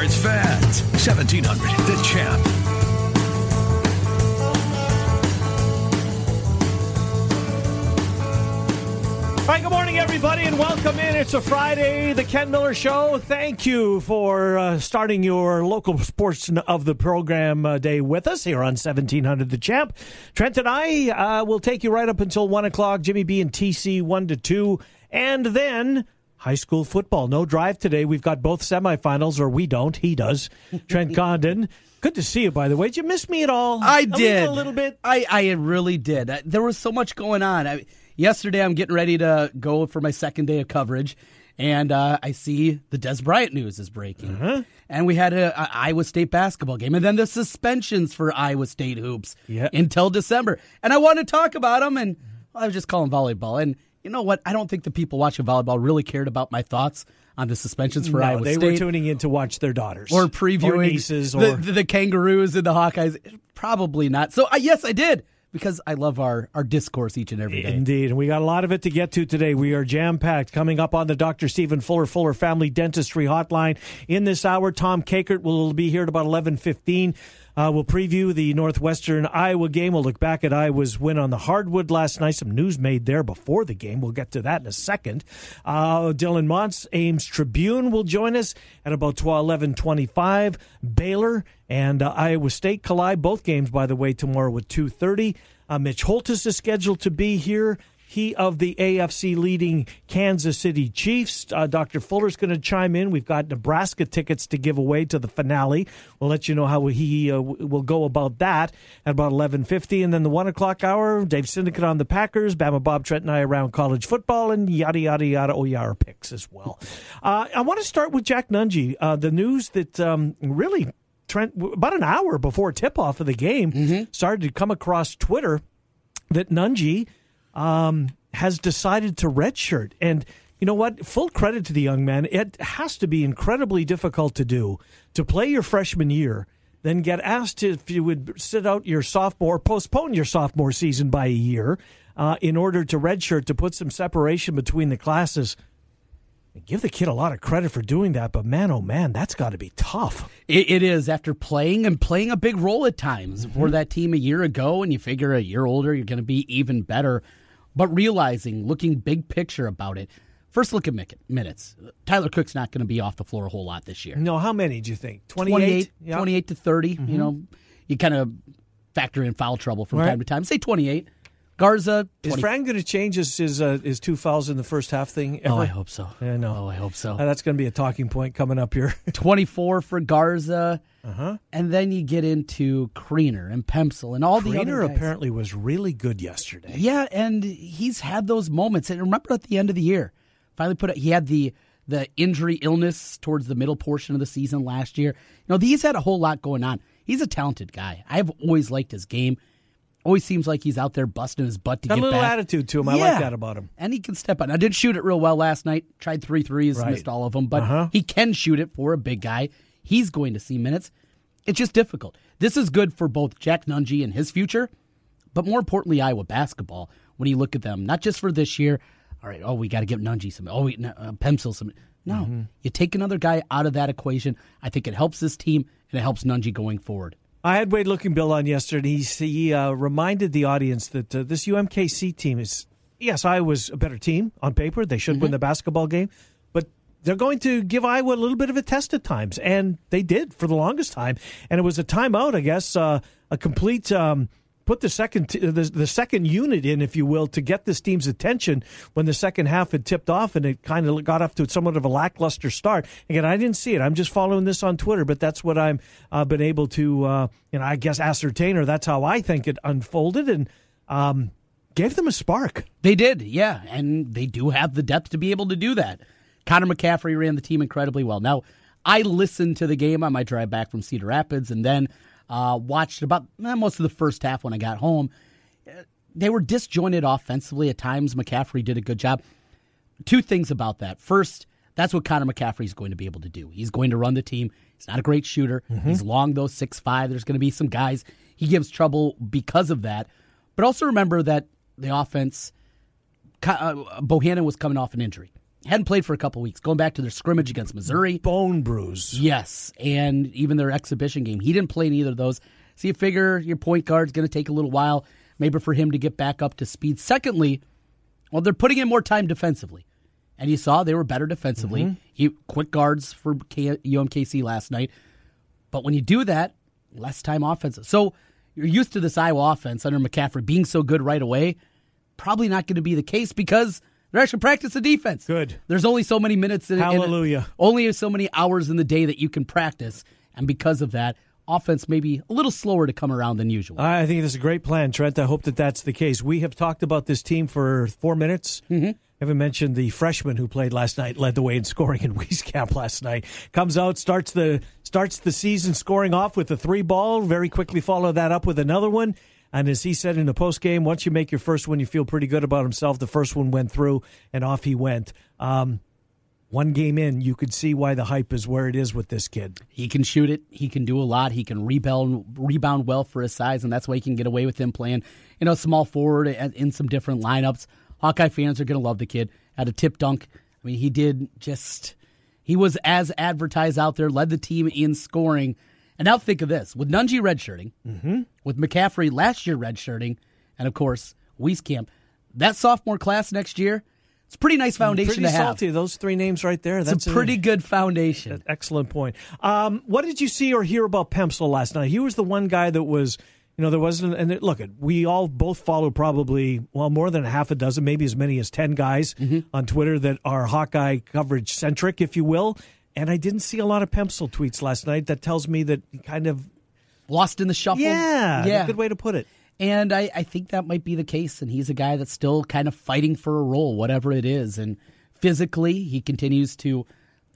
Cards fans. 1700, the champ. All right, good morning, everybody, and welcome in. It's a Friday, the Ken Miller Show. Thank you for starting your local sports of the program day with us here on 1700 The Champ. Trent and I will take you right up until 1 o'clock. Jimmy B and TC 1 to 2. And then high school football. No drive today. We've got both semifinals, or we don't. He does. Trent Condon. Good to see you, by the way. Did you miss me at all? I did. A little bit? I really did. There was so much going on. Yesterday, I'm getting ready to go for my second day of coverage, and I see the Des Bryant news is breaking. Uh-huh. And we had an Iowa State basketball game, and then the suspensions for Iowa State hoops until December. And I want to talk about them, and I was just calling volleyball. And you know what? I don't think the people watching volleyball really cared about my thoughts on the suspensions for Iowa State. They were tuning in to watch their daughters. Or previewing or nieces, or the Kangaroos and the Hawkeyes. Probably not. So, yes, I did. Because I love our discourse each and every day. Indeed. And we got a lot of it to get to today. We are jam-packed. Coming up on the Dr. Stephen Fuller Family Dentistry Hotline. In this hour, Tom Kakert will be here at about 11:15. We'll preview the Northwestern-Iowa game. We'll look back at Iowa's win on the hardwood last night. Some news made there before the game. We'll get to that in a second. Dylan Montz, Ames Tribune, will join us at about 11:25. Baylor and Iowa State collide. Both games, by the way, tomorrow at 2:30. Mitch Holthus is scheduled to be here. He of the AFC-leading Kansas City Chiefs. Dr. Fuller's going to chime in. We've got Nebraska tickets to give away to the finale. We'll let you know how he will go about that at about 11:50. And then the 1 o'clock hour, Dave Syndicate on the Packers, Bama Bob, Trent, and I around college football, and yada, yada, yada, our picks as well. I want to start with Jack Nunge. The news that really, Trent, about an hour before tip-off of the game, started to come across Twitter that Nunge has decided to redshirt. And you know what? Full credit to the young man. It has to be incredibly difficult to do, to play your freshman year, then get asked if you would sit out your sophomore, postpone your sophomore season by a year in order to redshirt, to put some separation between the classes. Give the kid a lot of credit for doing that, but man, oh man, that's got to be tough. It is, after playing a big role at times for that team a year ago, and you figure a year older, you're going to be even better. But realizing, looking big picture about it, first look at minutes. Tyler Cook's not going to be off the floor a whole lot this year. No, how many do you think? 28? 28 to 30. You know, you kind of factor in foul trouble from time to time. Say 28. Garza. Is Fran going to change his 2 fouls in the first half thing ever? Oh, I hope so. Yeah, no. Oh, I hope so. That's going to be a talking point coming up here. 24 for Garza. Uh-huh. And then you get into Kriener and Pemsel and all the other guys. Kriener apparently was really good yesterday. Yeah, and he's had those moments. And remember at the end of the year, finally he had the injury illness towards the middle portion of the season last year. You know, he's had a whole lot going on. He's a talented guy. I've always liked his game. Always seems like he's out there busting his butt to get back. Got a little attitude to him. I like that about him. And he can step out. I didn't shoot it real well last night. Tried 3 threes, missed all of them. But he can shoot it for a big guy. He's going to see minutes. It's just difficult. This is good for both Jack Nunge and his future, but more importantly, Iowa basketball. When you look at them, not just for this year. All right, we got to give Nunge some. Pemsel some. No, you take another guy out of that equation. I think it helps this team, and it helps Nunge going forward. I had Wade Looking Bill on yesterday. He reminded the audience that this UMKC team is, yes, Iowa's a better team on paper. They should win the basketball game. But they're going to give Iowa a little bit of a test at times. And they did for the longest time. And it was a timeout, I guess, a complete put the second unit in, if you will, to get this team's attention when the second half had tipped off, and it kind of got off to somewhat of a lackluster start. Again, I didn't see it. I'm just following this on Twitter, but that's what I've been able to, I guess, ascertain, or that's how I think it unfolded, and gave them a spark. They did, yeah, and they do have the depth to be able to do that. Connor McCaffrey ran the team incredibly well. Now, I listened to the game on my drive back from Cedar Rapids, and then watched about most of the first half when I got home. They were disjointed offensively at times. McCaffrey did a good job. 2 things about that. First, that's what Connor McCaffrey is going to be able to do. He's going to run the team. He's not a great shooter. He's long, though, 6'5". There's going to be some guys he gives trouble because of that. But also remember that the offense, Bohannon was coming off an injury. hadn't played for a couple weeks, going back to their scrimmage against Missouri. Bone bruise. Yes, and even their exhibition game. He didn't play in either of those. So you figure your point guard's going to take a little while, maybe for him to get back up to speed. Secondly, well, they're putting in more time defensively. And you saw they were better defensively. Mm-hmm. Quick guards for UMKC last night. But when you do that, less time offensive. So you're used to this Iowa offense under McCaffrey being so good right away. Probably not going to be the case because they're actually practicing defense. Good. There's only so many minutes. Hallelujah. Only so many hours in the day that you can practice. And because of that, offense maybe a little slower to come around than usual. I think this is a great plan, Trent. I hope that that's the case. We have talked about this team for 4 minutes. Mm-hmm. I haven't mentioned the freshman who played last night, led the way in scoring in Wieskamp last night. Comes out, starts the season scoring off with a 3-ball, very quickly follow that up with another one. And as he said in the postgame, once you make your first one, you feel pretty good about himself. The first one went through, and off he went. One game in, you could see why the hype is where it is with this kid. He can shoot it. He can do a lot. He can rebound well for his size, and that's why he can get away with him playing, small forward in some different lineups. Hawkeye fans are going to love the kid. Had a tip dunk. I mean, he was as advertised out there, led the team in scoring. And now think of this. With Nunge redshirting, mm-hmm. with McCaffrey last year redshirting, and of course, Wieskamp, that sophomore class next year, it's a pretty nice foundation to have. Pretty salty, those three names right there. That's a pretty good foundation. That's an excellent point. What did you see or hear about Pemsel last night? He was the one guy that was... there wasn't, and look, we all both follow probably, more than a half a dozen, maybe as many as 10 guys mm-hmm. on Twitter that are Hawkeye coverage centric, if you will. And I didn't see a lot of Pemsel tweets last night. That tells me that he kind of lost in the shuffle. Yeah. A good way to put it. And I think that might be the case. And he's a guy that's still kind of fighting for a role, whatever it is. And physically, he continues to,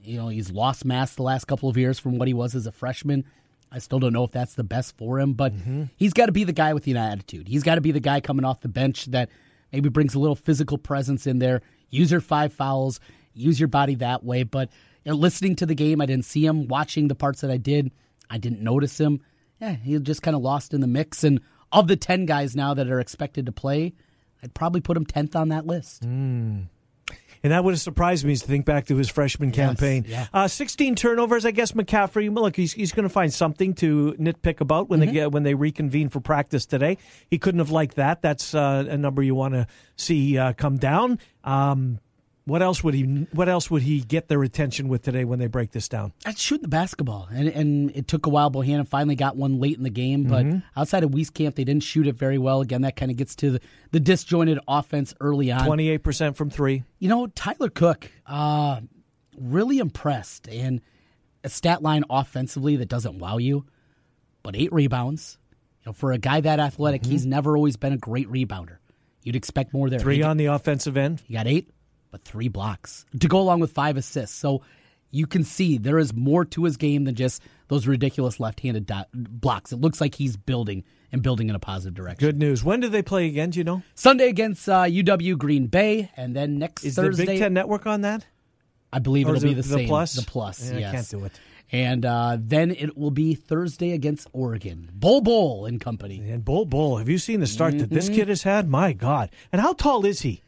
he's lost mass the last couple of years from what he was as a freshman. I still don't know if that's the best for him, but mm-hmm. he's got to be the guy with the attitude. He's got to be the guy coming off the bench that maybe brings a little physical presence in there. Use your 5 fouls, use your body that way. But listening to the game, I didn't see him. Watching the parts that I did, I didn't notice him. Yeah, he just kind of lost in the mix. And of the 10 guys now that are expected to play, I'd probably put him 10th on that list. Mm. And that would have surprised me to think back to his freshman campaign. Yes, yeah. 16 turnovers, I guess McCaffrey, look, he's going to find something to nitpick about when mm-hmm. when they reconvene for practice today. He couldn't have liked that. That's a number you want to see come down. What else would he get their attention with today when they break this down? I'd shoot the basketball. And it took a while. Bohannon finally got one late in the game. But mm-hmm. outside of Wieskamp, they didn't shoot it very well. Again, that kind of gets to the disjointed offense early on. 28% from 3. Tyler Cook, really impressed. And a stat line offensively that doesn't wow you. But 8 rebounds. For a guy that athletic, mm-hmm. he's never always been a great rebounder. You'd expect more there. 3 on the offensive end. You got 8. 3 blocks to go along with 5 assists. So you can see there is more to his game than just those ridiculous left-handed blocks. It looks like he's building in a positive direction. Good news. When do they play again? Do you know? Sunday against UW Green Bay, and then next Thursday. Is the Big Ten Network on that? I believe it'll be the same. The plus. Yeah, yes. I can't do it. And then it will be Thursday against Oregon. Bull and company. And Bull. Have you seen the start mm-hmm. that this kid has had? My God. And how tall is he?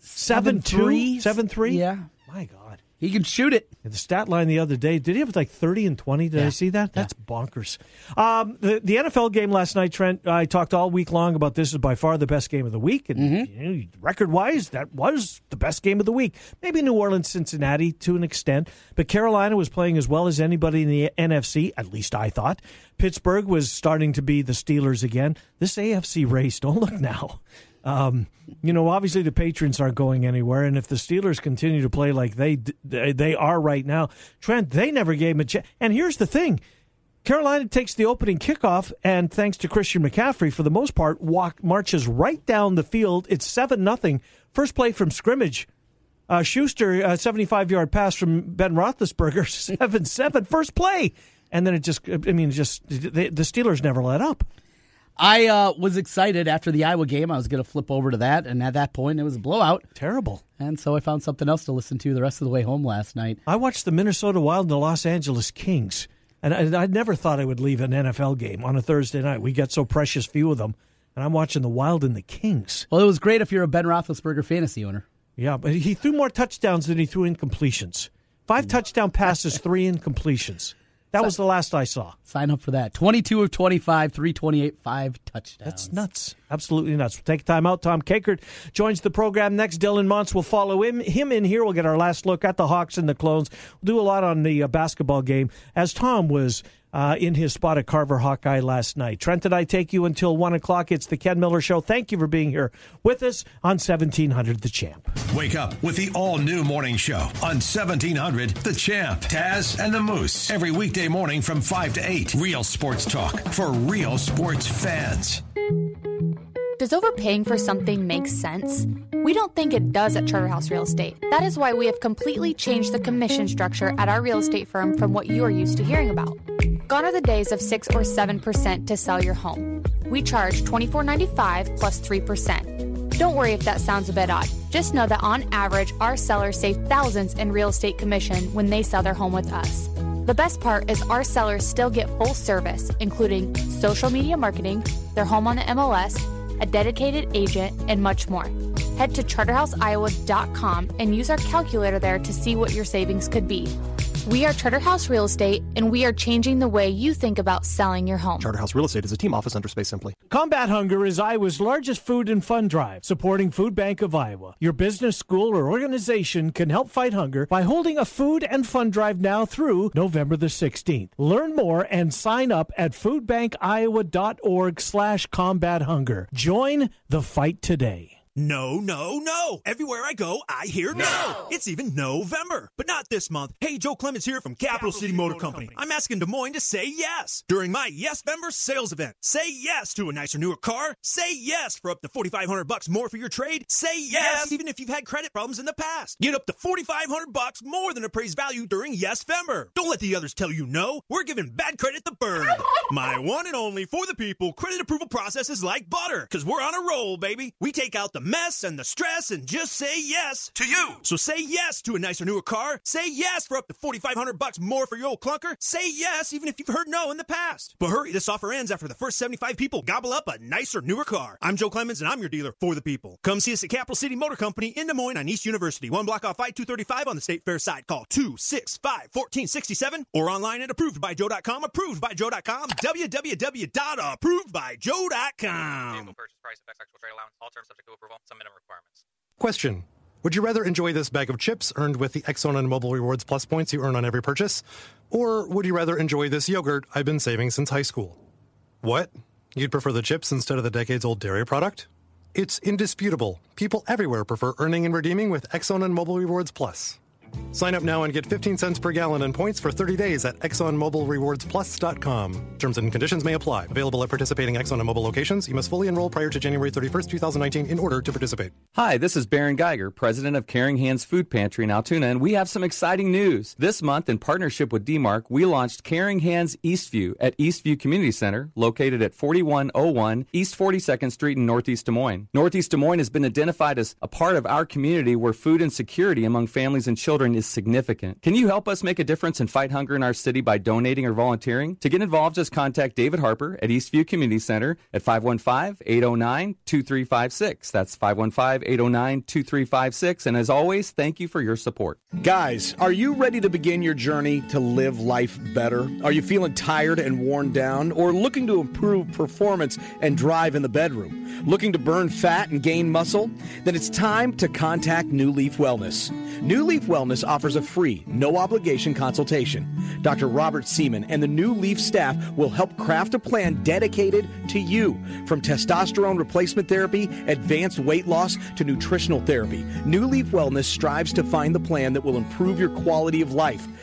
7'3" Yeah. My God. He can shoot it. The stat line the other day, did he have 30 and 20? Did I see that? That's bonkers. The NFL game last night, Trent, I talked all week long about this is by far the best game of the week. And mm-hmm. Record-wise, that was the best game of the week. Maybe New Orleans, Cincinnati to an extent. But Carolina was playing as well as anybody in the NFC, at least I thought. Pittsburgh was starting to be the Steelers again. This AFC race, don't look now. Obviously the Patriots aren't going anywhere, and if the Steelers continue to play like they are right now, Trent, they never gave him a chance. And here's the thing. Carolina takes the opening kickoff, and thanks to Christian McCaffrey, for the most part, marches right down the field. It's 7-0. First play from scrimmage. Schuster, 75-yard pass from Ben Roethlisberger, 7-7, first play. And then the Steelers never let up. I was excited after the Iowa game. I was going to flip over to that, and at that point, it was a blowout. Terrible. And so I found something else to listen to the rest of the way home last night. I watched the Minnesota Wild and the Los Angeles Kings, and I never thought I would leave an NFL game on a Thursday night. We got so precious few of them, and I'm watching the Wild and the Kings. Well, it was great if you're a Ben Roethlisberger fantasy owner. Yeah, but he threw more touchdowns than he threw incompletions. 5 touchdown passes, 3 incompletions. That was the last I saw. Sign up for that. 22 of 25, 328, 5 touchdowns. That's nuts. Absolutely nuts. We'll take time out. Tom Kakert joins the program next. Dylan Montz will follow him in here. We'll get our last look at the Hawks and the Clones. We'll do a lot on the basketball game, as Tom was in his spot at Carver Hawkeye last night. Trent and I take you until 1 o'clock. It's the Ken Miller Show. Thank you for being here with us on 1700 The Champ. Wake up with the all-new morning show on 1700 The Champ. Taz and the Moose. Every weekday morning from 5 to 8. Real sports talk for real sports fans. Does overpaying for something make sense? We don't think it does at Charter House Real Estate. That is why we have completely changed the commission structure at our real estate firm from what you are used to hearing about. Gone are the days of 6 or 7% to sell your home. We charge $24.95 plus 3%. Don't worry if that sounds a bit odd. Just know that on average, our sellers save thousands in real estate commission when they sell their home with us. The best part is our sellers still get full service, including social media marketing, their home on the MLS, a dedicated agent, and much more. Head to charterhouseiowa.com and use our calculator there to see what your savings could be. We are Charterhouse Real Estate, and we are changing the way you think about selling your home. Charterhouse Real Estate is a team office under Space Simply. Combat Hunger is Iowa's largest food and fund drive, supporting Food Bank of Iowa. Your business, school, or organization can help fight hunger by holding a food and fund drive now through November the 16th. Learn more and sign up at foodbankiowa.org/combathunger. Join the fight today. No, no, no. Everywhere I go, I hear no. It's even November, but not this month. Hey, Joe Clemens here from Capital City Motor Company. I'm asking Des Moines to say yes during my Yes-Vember sales event. Say yes to a nicer, newer car. Say yes for up to $4,500 more for your trade. Say yes, even if you've had credit problems in the past. Get up to $4,500 more than appraised value during Yes-Vember. Don't let the others tell you no. We're giving bad credit the bird. My one and only, for the people, credit approval process is like butter, because we're on a roll, baby. We take out the mess and the stress and just say yes to you. So say yes to a nicer, newer car. Say yes for up to $4,500 more for your old clunker. Say yes even if you've heard no in the past. But hurry, this offer ends after the first 75 people gobble up a nicer, newer car. I'm Joe Clemens, and I'm your dealer for the people. Come see us at Capital City Motor Company in Des Moines on East University, one block off I-235 on the State Fair side. Call 265-1467 or online at approvedbyjoe.com. Approvedbyjoe.com. www.approvedbyjoe.com. Vehicle purchase price affects actual trade allowance. All terms subject to approval. Some minimum requirements. Question. Would you rather enjoy this bag of chips earned with the Exxon and Mobil Rewards Plus points you earn on every purchase? Or would you rather enjoy this yogurt I've been saving since high school? What? You'd prefer the chips instead of the decades-old dairy product? It's indisputable. People everywhere prefer earning and redeeming with Exxon and Mobil Rewards Plus. Sign up now and get 15 cents per gallon in points for 30 days at ExxonMobilRewardsPlus.com. Terms and conditions may apply. Available at participating Exxon and Mobil locations. You must fully enroll prior to January 31st, 2019 in order to participate. Hi, this is Baron Geiger, president of Caring Hands Food Pantry in Altoona, and we have some exciting news. This month, in partnership with DMARC, we launched Caring Hands Eastview at Eastview Community Center, located at 4101 East 42nd Street in Northeast Des Moines. Northeast Des Moines has been identified as a part of our community where food insecurity among families and children is significant. Can you help us make a difference and fight hunger in our city by donating or volunteering? To get involved, just contact David Harper at Eastview Community Center at 515-809-2356. That's 515-809-2356. And as always, thank you for your support. Guys, are you ready to begin your journey to live life better? Are you feeling tired and worn down, or looking to improve performance and drive in the bedroom? Looking to burn fat and gain muscle? Then it's time to contact New Leaf Wellness. New Leaf Wellness offers a free, no-obligation consultation. Dr. Robert Seaman and the New Leaf staff will help craft a plan dedicated to you. From testosterone replacement therapy, advanced weight loss, to nutritional therapy, New Leaf Wellness strives to find the plan that will improve your quality of life.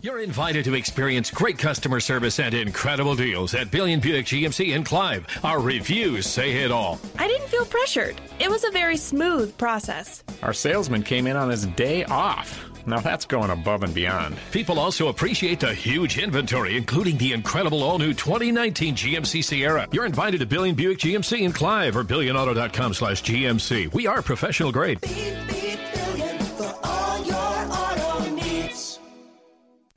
You're invited to experience great customer service and incredible deals at Billion Buick GMC in Clive. Our reviews say it all. I didn't feel pressured. It was a very smooth process. Our salesman came in on his day off. Now that's going above and beyond. People also appreciate the huge inventory, including the incredible all-new 2019 GMC Sierra. You're invited to Billion Buick GMC in Clive or BillionAuto.com/GMC. We are professional grade. Beep, beep, Billion for all your auto needs.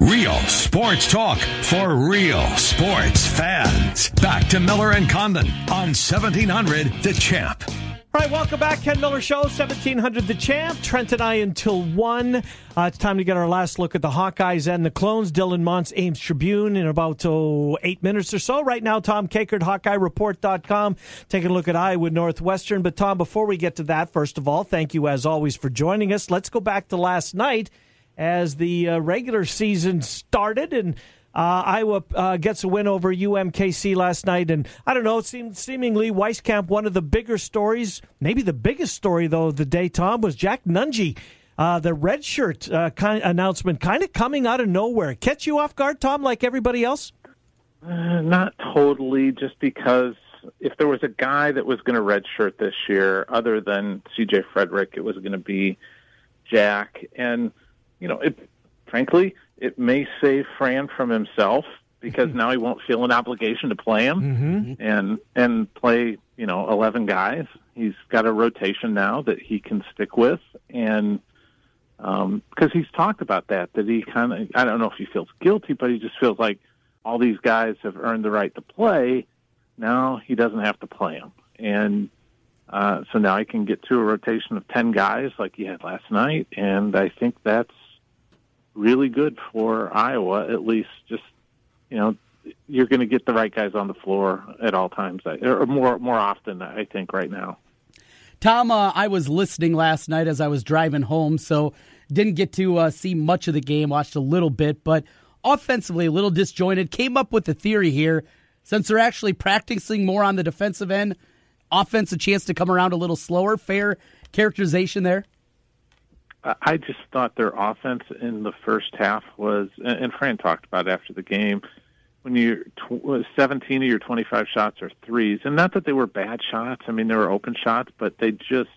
Real sports talk for real sports fans. Back to Miller and Condon on 1700 The Champ. All right, welcome back. Ken Miller Show, 1700 The Champ. Trent and I until 1. It's time to get our last look at the Hawkeyes and the Clones. Dylan Montz, Ames Tribune, in about 8 minutes or so. Right now, Tom Kakert, HawkeyeReport.com, taking a look at Iowa Northwestern. But, Tom, before we get to that, first of all, thank you, as always, for joining us. Let's go back to last night, as the regular season started, and Iowa gets a win over UMKC last night. And I don't know, it seemed seemingly Wieskamp, one of the bigger stories, maybe the biggest story, though, of the day, Tom, was Jack Nunge, the redshirt announcement, kind of coming out of nowhere. Catch you off guard, Tom, like everybody else? Not totally, just because if there was a guy that was going to redshirt this year, other than C.J. Frederick, it was going to be Jack. And you know, it may save Fran from himself, because now he won't feel an obligation to play him and play, 11 guys. He's got a rotation now that he can stick with, and because he's talked about that he kind of, I don't know if he feels guilty, but he just feels like all these guys have earned the right to play. Now he doesn't have to play them, and so now he can get to a rotation of 10 guys like he had last night, and I think that's really good for Iowa. At least, just, you're going to get the right guys on the floor at all times, or more often, I think, right now. Tom, I was listening last night as I was driving home, so didn't get to see much of the game, watched a little bit, but offensively a little disjointed. Came up with the theory here, since they're actually practicing more on the defensive end, offense a chance to come around a little slower. Fair characterization there? I just thought their offense in the first half was, and Fran talked about after the game, when you're 17 of your 25 shots are threes, and not that they were bad shots. I mean, they were open shots, but they just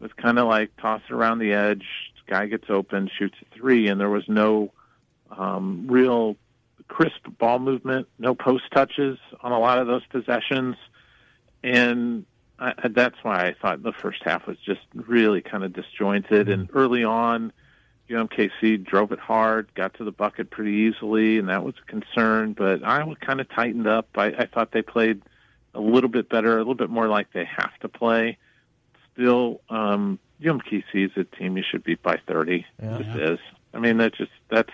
was kind of like toss it around the edge, guy gets open, shoots a three, and there was no real crisp ball movement, no post touches on a lot of those possessions, and that's why I thought the first half was just really kind of disjointed. And early on, UMKC drove it hard, got to the bucket pretty easily, and that was a concern. But Iowa kind of tightened up. I thought they played a little bit better, a little bit more like they have to play. Still, UMKC is a team you should beat by 30. Yeah, it is. I mean, that's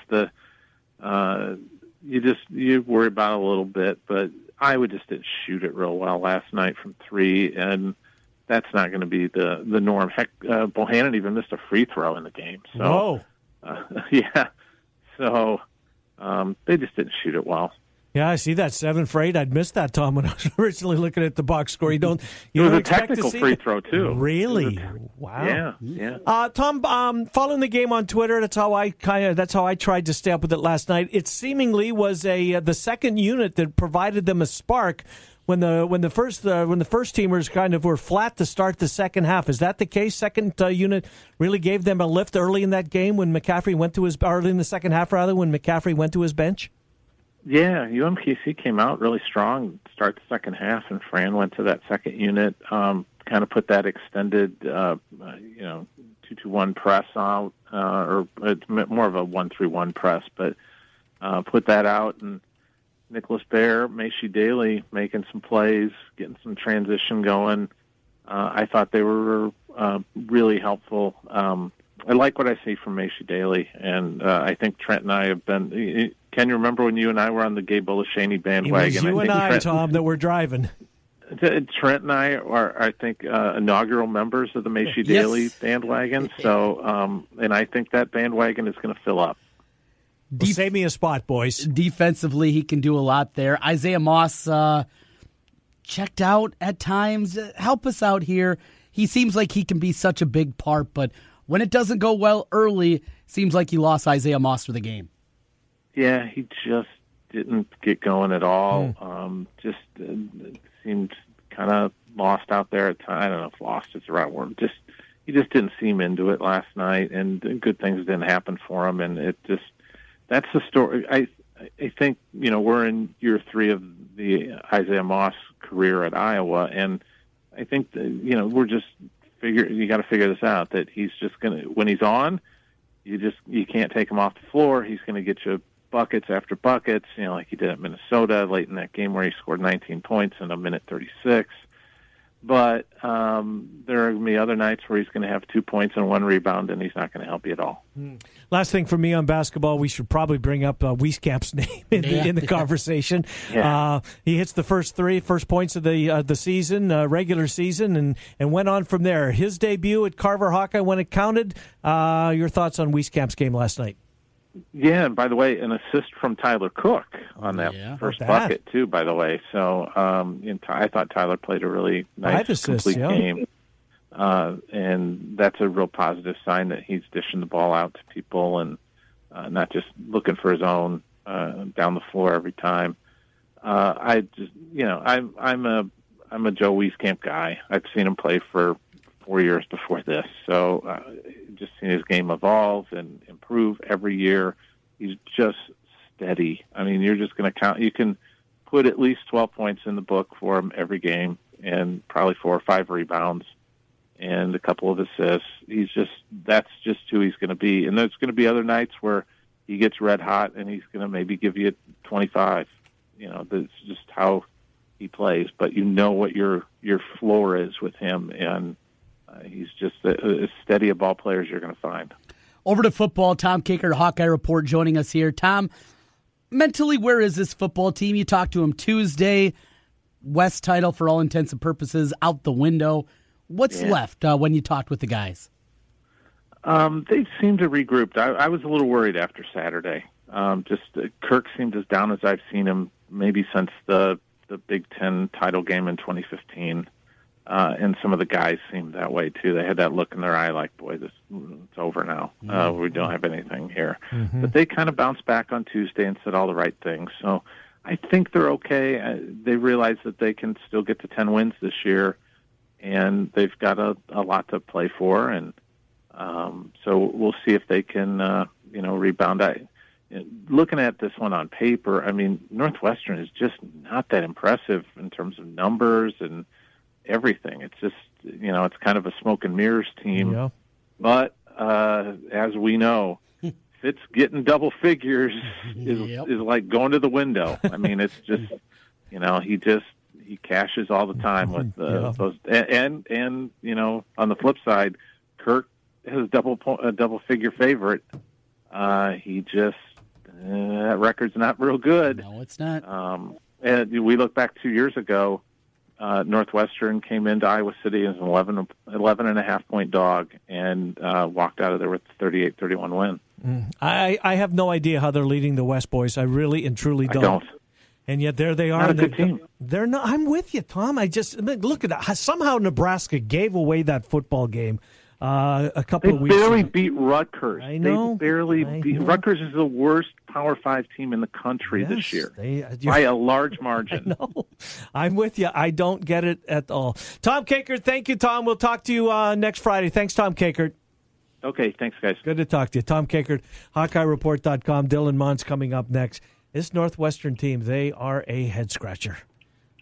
the you worry about a little bit, but Iowa just didn't shoot it real well last night from three, and that's not going to be the norm. Heck, Bohannon even missed a free throw in the game. So, yeah. So they just didn't shoot it well. Yeah, I see that 7 for 8. I'd missed that, Tom, when I was originally looking at the box score. It was a technical free throw too. Really? Wow. Yeah. Tom, following the game on Twitter, that's how I tried to stay up with it last night. It seemingly was the second unit that provided them a spark when the first teamers kind of were flat to start the second half. Is that the case? Second unit really gave them a lift early in that game when McCaffrey went to his bench. Yeah, UMKC came out really strong to start the second half, and Fran went to that second unit, kind of put that extended, 2-2-1 press out, or it's more of a 1-3-1 press, but put that out. And Nicholas Baer, Macy Daly making some plays, getting some transition going. I thought they were really helpful. I like what I see from Macy Daly, and I think Trent and I have been. Can you remember when you and I were on the Gay Bolashaney bandwagon? It was you and I, Trent, Tom, that were driving. Trent and I are, I think, inaugural members of the Macy Daly bandwagon. So, and I think that bandwagon is going to fill up. Save me a spot, boys. Defensively, he can do a lot there. Isaiah Moss checked out at times. Help us out here. He seems like he can be such a big part, but when it doesn't go well early, seems like he lost Isaiah Moss for the game. Yeah, he just didn't get going at all. Just seemed kind of lost out there at times. I don't know if lost is the right word. He just didn't seem into it last night, and good things didn't happen for him. And it just, that's the story. I think, you know, we're in year three of the Isaiah Moss career at Iowa, and I think that, you know, we're just you got to figure this out, that he's just going to, when he's on, you can't take him off the floor. He's going to get you buckets after buckets, you know, like he did at Minnesota late in that game where he scored 19 points in a minute 36. But there are going to be other nights where he's going to have 2 points and one rebound, and he's not going to help you at all. Last thing for me on basketball, we should probably bring up Wieskamp's name in the conversation. Yeah. He hits the first three, first points of the season, regular season, and went on from there. His debut at Carver Hawkeye when it counted. Your thoughts on Wieskamp's game last night? Yeah, and by the way, an assist from Tyler Cook on that first bucket, too, by the way. So I thought Tyler played a really nice, complete game. And that's a real positive sign that he's dishing the ball out to people and not just looking for his own down the floor every time. I just, you know, I'm a Joe Wieskamp guy. I've seen him play for 4 years before this, so just seeing his game evolve and improve every year. He's just steady. I mean, you're just going to count. You can put at least 12 points in the book for him every game, and probably 4 or 5 rebounds and a couple of assists. That's just who he's going to be. And there's going to be other nights where he gets red hot and he's going to maybe give you 25. You know, that's just how he plays. But you know what your floor is with him, and he's just as steady a ball player as you're going to find. Over to football, Tom Kakert, Hawkeye Report, joining us here. Tom, mentally, where is this football team? You talked to him Tuesday. West title, for all intents and purposes, out the window. What's left when you talked with the guys? They seem to regrouped. I was a little worried after Saturday. Kirk seemed as down as I've seen him maybe since the Big Ten title game in 2015. And some of the guys seemed that way, too. They had that look in their eye like, boy, it's over now. We don't have anything here. But they kind of bounced back on Tuesday and said all the right things. So I think they're okay. They realize that they can still get to 10 wins this year, and they've got a lot to play for. And so we'll see if they can, rebound. Looking at this one on paper, I mean, Northwestern is just not that impressive in terms of numbers and everything. It's just, you know, it's kind of a smoke and mirrors team. Yeah. But as we know, Fitz getting double figures is like going to the window. I mean, it's just, you know, he cashes all the time with those. And you know, on the flip side, Kirk has a double figure favorite. He just that record's not real good. No, it's not. And we look back 2 years ago. Northwestern came into Iowa City as an 11.5-point dog and walked out of there with a 38-31 win. I have no idea how they're leading the West, boys. I really and truly don't. And yet there they are. Not a good team. They're not. I'm with you, Tom. Look at that. Somehow Nebraska gave away that football game a couple of weeks ago. They barely beat Rutgers. I know. Rutgers is the worst Power 5 team in the country this year by a large margin. No, I'm with you. I don't get it at all. Tom Kakert, thank you, Tom. We'll talk to you next Friday. Thanks, Tom Kakert. Okay, thanks, guys. Good to talk to you. Tom Kakert, HawkeyeReport.com. Dylan Montz coming up next. This Northwestern team, they are a head-scratcher.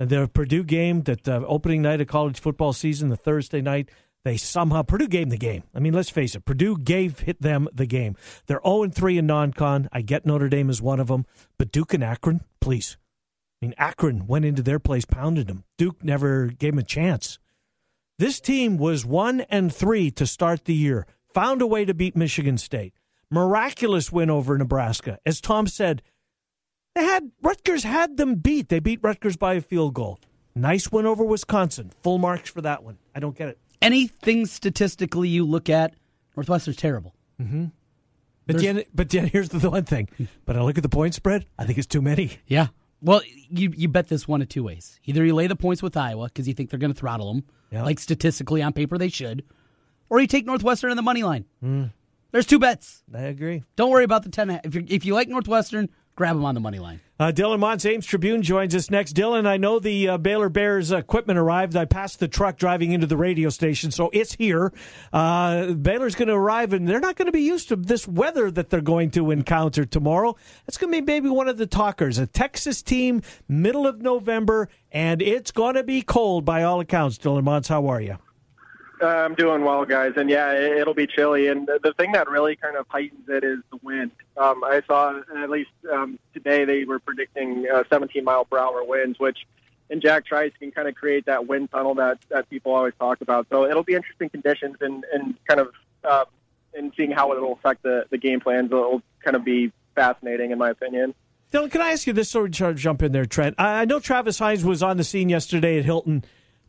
And their Purdue game, that opening night of college football season, the Thursday night, They somehow – Purdue gave them the game. I mean, let's face it. Purdue hit them the game. They're 0-3 in non-con. I get Notre Dame is one of them. But Duke and Akron, please. I mean, Akron went into their place, pounded them. Duke never gave them a chance. This team was 1-3 to start the year. Found a way to beat Michigan State. Miraculous win over Nebraska. As Tom said, Rutgers had them beat. They beat Rutgers by a field goal. Nice win over Wisconsin. Full marks for that one. I don't get it. Anything statistically you look at, Northwestern's terrible. Mm-hmm. But here's the one thing. But I look at the point spread, I think it's too many. Yeah. Well, you bet this one of two ways. Either you lay the points with Iowa because you think they're going to throttle them, like statistically on paper they should, or you take Northwestern on the money line. Mm. There's two bets. I agree. Don't worry about the 10. If you like Northwestern, grab them on the money line. Dylan Montz, Ames Tribune, joins us next. Dylan, I know the Baylor Bears equipment arrived. I passed the truck driving into the radio station, so it's here. Baylor's going to arrive, and they're not going to be used to this weather that they're going to encounter tomorrow. That's going to be maybe one of the talkers. A Texas team, middle of November, and it's going to be cold by all accounts. Dylan Montz, how are you? I'm doing well, guys, and yeah, it'll be chilly. And the thing that really kind of heightens it is the wind. I saw, at least today, they were predicting 17-mile-per-hour winds, which in Jack Trice can kind of create that wind tunnel that people always talk about. So it'll be interesting conditions, and kind of and seeing how it'll affect the game plans. It'll kind of be fascinating, in my opinion. Dylan, can I ask you this? So jump in there, Trent. I know Travis Hines was on the scene yesterday at Hilton.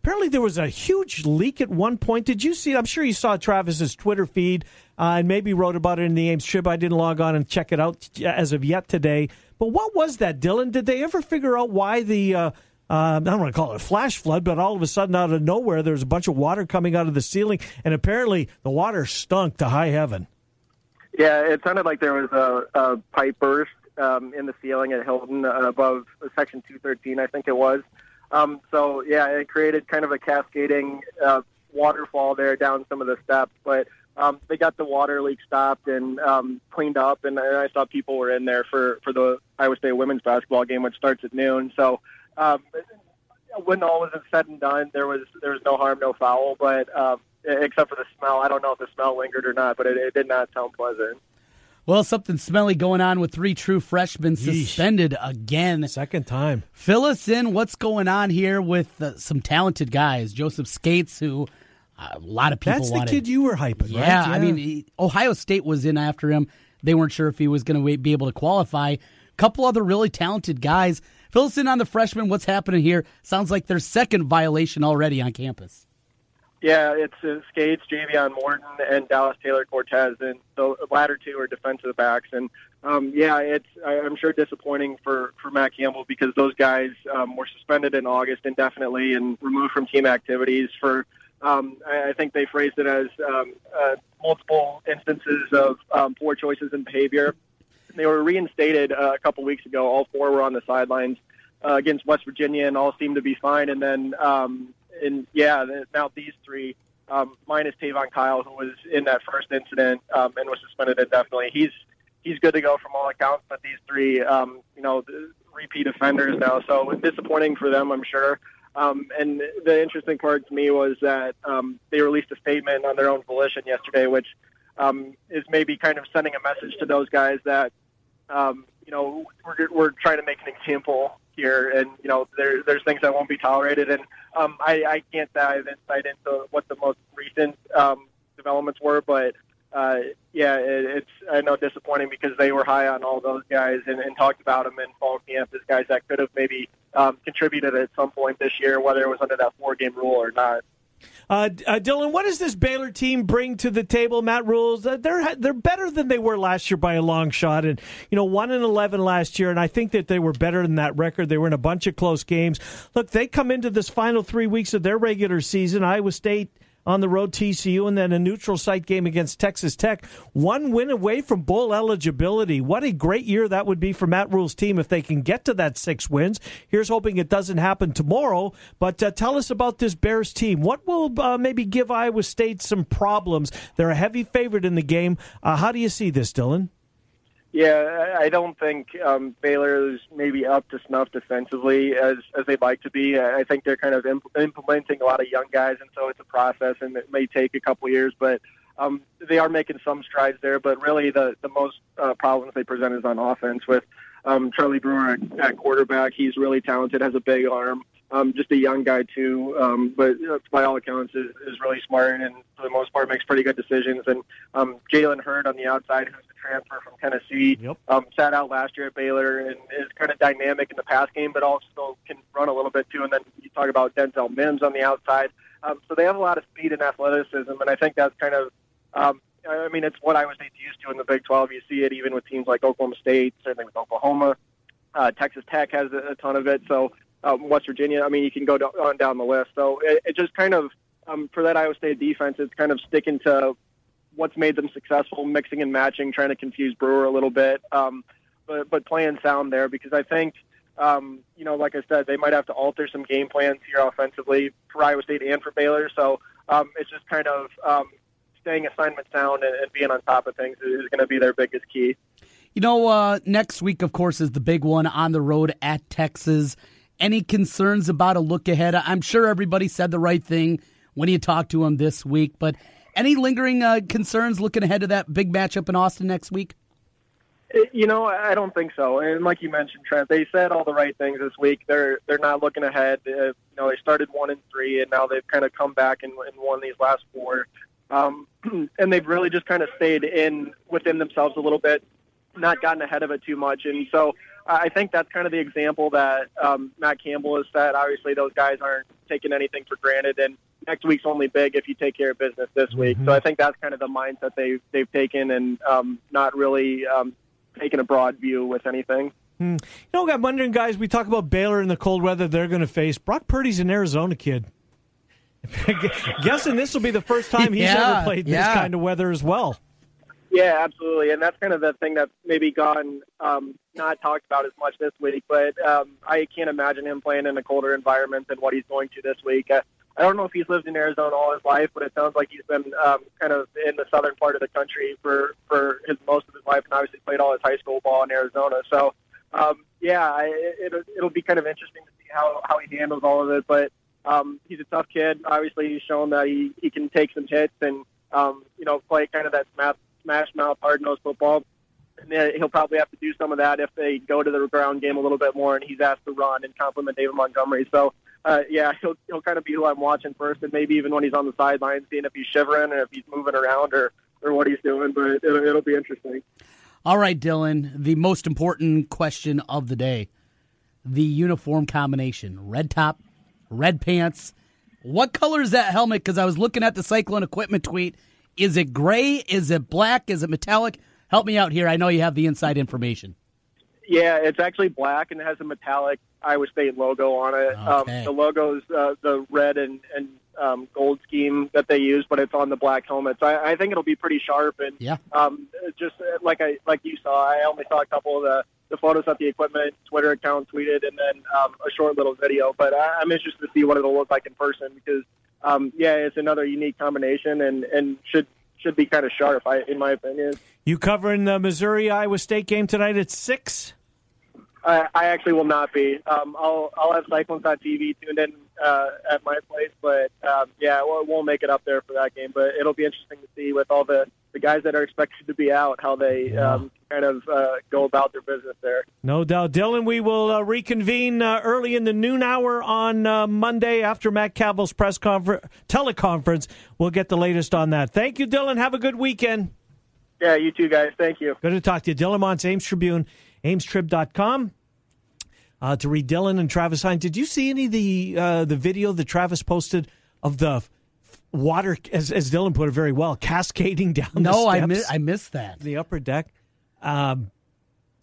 Apparently there was a huge leak at one point. Did you see it? I'm sure you saw Travis's Twitter feed and maybe wrote about it in the Ames Trib. I didn't log on and check it out as of yet today. But what was that, Dylan? Did they ever figure out why the, I don't want to call it a flash flood, but all of a sudden out of nowhere there's a bunch of water coming out of the ceiling, and apparently the water stunk to high heaven. Yeah, it sounded like there was a pipe burst in the ceiling at Hilton above Section 213, I think it was. So, yeah, it created kind of a cascading waterfall there down some of the steps. But they got the water leak stopped and cleaned up, and I saw people were in there for the Iowa State women's basketball game, which starts at noon. So when all was said and done, there was no harm, no foul, but except for the smell. I don't know if the smell lingered or not, but it did not sound pleasant. Well, something smelly going on with three true freshmen suspended again. Second time. Fill us in what's going on here with some talented guys. Joseph Skates, who a lot of people wanted. That's the kid you were hyping, right? Yeah, I mean, Ohio State was in after him. They weren't sure if he was going to be able to qualify. A couple other really talented guys. Fill us in on the freshmen. What's happening here? Sounds like their second violation already on campus. Yeah, it's Skates, Javion Morton, and Dallas Taylor-Cortez, and the latter two are defensive backs. And, I'm sure disappointing for Matt Campbell because those guys were suspended in August indefinitely and removed from team activities for, I think they phrased it as multiple instances of poor choices in behavior. They were reinstated a couple weeks ago. All four were on the sidelines against West Virginia, and all seemed to be fine. And then now these three, minus Tavon Kyle, who was in that first incident and was suspended indefinitely. He's good to go from all accounts, but these three, the repeat offenders now. So disappointing for them, I'm sure. And the interesting part to me was that they released a statement on their own volition yesterday, which is maybe kind of sending a message to those guys that, we're trying to make an example here, and there's things that won't be tolerated, and I can't dive insight into what the most recent developments were, but it's disappointing because they were high on all those guys and talked about them in fall camp as guys that could have maybe contributed at some point this year, whether it was under that 4-game rule or not. Dylan, what does this Baylor team bring to the table? Matt Rule's they're better than they were last year by a long shot, and 1-11 last year, and I think that they were better than that record. They were in a bunch of close games. Look, they come into this final 3 weeks of their regular season. Iowa State on the road, TCU, and then a neutral site game against Texas Tech. One win away from bowl eligibility. What a great year that would be for Matt Rule's team if they can get to that 6 wins. Here's hoping it doesn't happen tomorrow. But tell us about this Bears team. What will maybe give Iowa State some problems? They're a heavy favorite in the game. How do you see this, Dylan? Yeah, I don't think Baylor is maybe up to snuff defensively as they'd like to be. I think they're kind of implementing a lot of young guys, and so it's a process, and it may take a couple years. But they are making some strides there. But really the most problems they present is on offense with Charlie Brewer at quarterback. He's really talented, has a big arm. Just a young guy, too, but by all accounts is really smart and for the most part makes pretty good decisions. And Jalen Hurd on the outside, who's the transfer from Tennessee, sat out last year at Baylor and is kind of dynamic in the pass game, but also can run a little bit, too. And then you talk about Denzel Mims on the outside. So they have a lot of speed and athleticism, and I think that's kind of I mean, it's what Iowa State's used to in the Big 12. You see it even with teams like Oklahoma State, certainly with Oklahoma. Texas Tech has a ton of it, so West Virginia. I mean, you can go on down the list. So it just kind of, for that Iowa State defense, it's kind of sticking to what's made them successful, mixing and matching, trying to confuse Brewer a little bit, but playing sound there, because I think, like I said, they might have to alter some game plans here offensively for Iowa State and for Baylor. So it's just kind of staying assignment sound and being on top of things is going to be their biggest key. Next week, of course, is the big one on the road at Texas. Any concerns about a look ahead? I'm sure everybody said the right thing when you talked to him this week, but any lingering concerns looking ahead to that big matchup in Austin next week? I don't think so. And like you mentioned, Trent, they said all the right things this week. They're not looking ahead. They started 1-3, and now they've kind of come back and won these last four. And they've really just kind of stayed in within themselves a little bit, not gotten ahead of it too much. And so I think that's kind of the example that Matt Campbell has set. Obviously, those guys aren't taking anything for granted, and next week's only big if you take care of business this week. So I think that's kind of the mindset they've taken, and not really taking a broad view with anything. I'm wondering, guys, we talk about Baylor in the cold weather they're going to face. Brock Purdy's an Arizona kid. Guessing this will be the first time he's ever played this kind of weather as well. Yeah, absolutely, and that's kind of the thing that's maybe gone not talked about as much this week, but I can't imagine him playing in a colder environment than what he's going to this week. I don't know if he's lived in Arizona all his life, but it sounds like he's been kind of in the southern part of the country for most of his life, and obviously played all his high school ball in Arizona. So, it'll be kind of interesting to see how he handles all of it, but he's a tough kid. Obviously, he's shown that he can take some hits and, play kind of that smash-mouth, hard-nosed football. And he'll probably have to do some of that if they go to the ground game a little bit more and he's asked to run and compliment David Montgomery. So, he'll kind of be who I'm watching first, and maybe even when he's on the sidelines, seeing if he's shivering or if he's moving around or what he's doing. But it'll be interesting. All right, Dylan, the most important question of the day, the uniform combination, red top, red pants. What color is that helmet? Because I was looking at the Cyclone Equipment tweet. Is it gray? Is it black? Is it metallic? Help me out here. I know you have the inside information. Yeah, it's actually black, and it has a metallic Iowa State logo on it. Okay. The logo is the red and gold scheme that they use, but it's on the black helmet. So I think it'll be pretty sharp. And just like you saw, I only saw a couple of the photos that the Equipment Twitter account tweeted, and then a short little video. But I'm interested to see what it'll look like in person, because it's another unique combination and should be kind of sharp, in my opinion. You covering the Missouri-Iowa State game tonight at 6? I actually will not be. I'll have Cyclones.tv tuned in at my place, but we'll make it up there for that game. But it'll be interesting to see with all the guys that are expected to be out how they go about their business there. No doubt. Dylan, we will reconvene early in the noon hour on Monday after Matt Campbell's press teleconference. We'll get the latest on that. Thank you, Dylan. Have a good weekend. Yeah, you too, guys. Thank you. Good to talk to you. Dylan Montz, Ames Tribune, amestrib.com. To read Dylan and Travis Hines. Did you see any of the video that Travis posted of the water, as Dylan put it very well, cascading down the steps? I missed that. The upper deck. I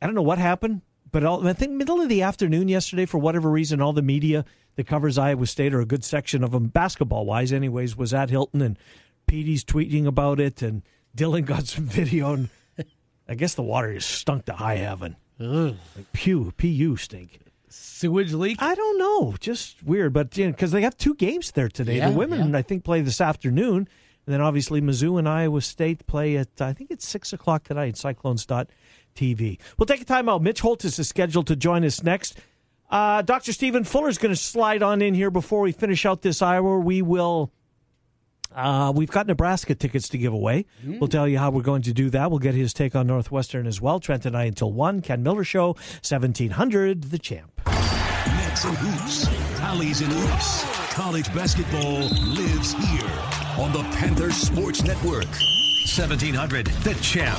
don't know what happened, but I think middle of the afternoon yesterday, for whatever reason, all the media that covers Iowa State, or a good section of them, basketball-wise anyways, was at Hilton, and Petey's tweeting about it, and Dylan got some video, and I guess the water just stunk to high heaven. Ugh. Like P.U. stink. Sewage leak? I don't know. Just weird. But because they have 2 games there today. The women, I think, play this afternoon. And then obviously Mizzou and Iowa State play at, I think it's 6 o'clock tonight, Cyclones.tv. We'll take a timeout. Mitch Holthus is scheduled to join us next. Dr. Stephen Fuller is going to slide on in here before we finish out this hour. We will... we've got Nebraska tickets to give away. We'll tell you how we're going to do that. We'll get his take on Northwestern as well. Trent and I until 1. Ken Miller Show, 1700, The Champ. Nets and hoops, tallies and hoops. College basketball lives here on the Panther Sports Network. 1700, The Champ.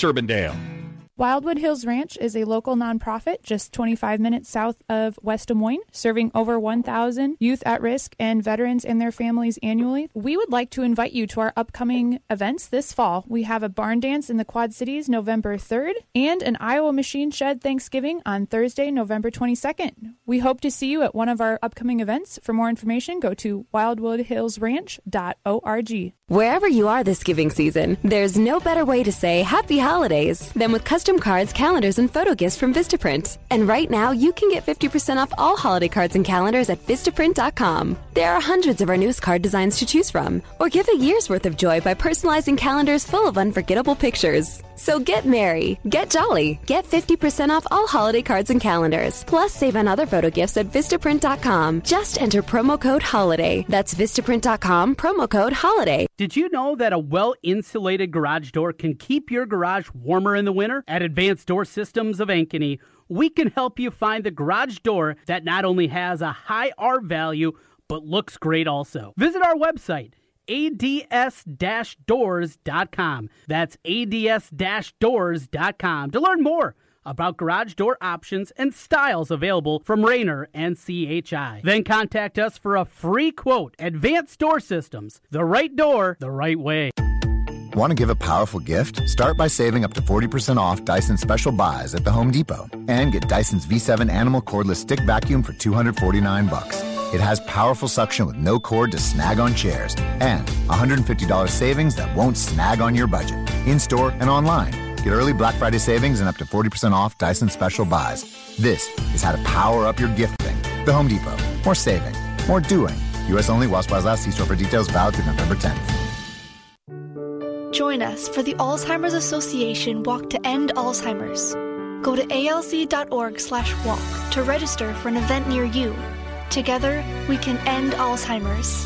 Wildwood Hills Ranch is a local nonprofit just 25 minutes south of West Des Moines, serving over 1,000 youth at risk and veterans and their families annually. We would like to invite you to our upcoming events this fall. We have a barn dance in the Quad Cities November 3rd and an Iowa Machine Shed Thanksgiving on Thursday, November 22nd. We hope to see you at one of our upcoming events. For more information, go to wildwoodhillsranch.org. Wherever you are this giving season, there's no better way to say happy holidays than with custom cards, calendars, and photo gifts from Vistaprint. And right now, you can get 50% off all holiday cards and calendars at Vistaprint.com. There are hundreds of our newest card designs to choose from, or give a year's worth of joy by personalizing calendars full of unforgettable pictures. So get merry, get jolly, get 50% off all holiday cards and calendars, plus save on other photo gifts at Vistaprint.com. Just enter promo code HOLIDAY. That's Vistaprint.com, promo code HOLIDAY. Did you know that a well-insulated garage door can keep your garage warmer in the winter? At Advanced Door Systems of Ankeny, we can help you find the garage door that not only has a high R value, but looks great also. Visit our website, ads-doors.com. That's ads-doors.com to learn more about garage door options and styles available from Rainer and CHI. Then contact us for a free quote. Advanced Door Systems. The right door, the right way. Want to give a powerful gift? Start by saving up to 40% off Dyson Special Buys at the Home Depot and get Dyson's V7 Animal Cordless Stick Vacuum for $249. It has powerful suction with no cord to snag on chairs and $150 savings that won't snag on your budget. In-store and online. Get early Black Friday savings and up to 40% off Dyson Special Buys. This is how to power up your gifting. The Home Depot. More saving. More doing. U.S. only. While supplies last. See store for details. Valid through November 10th. Join us for the Alzheimer's Association Walk to End Alzheimer's. Go to alz.org/walk to register for an event near you. Together, we can end Alzheimer's.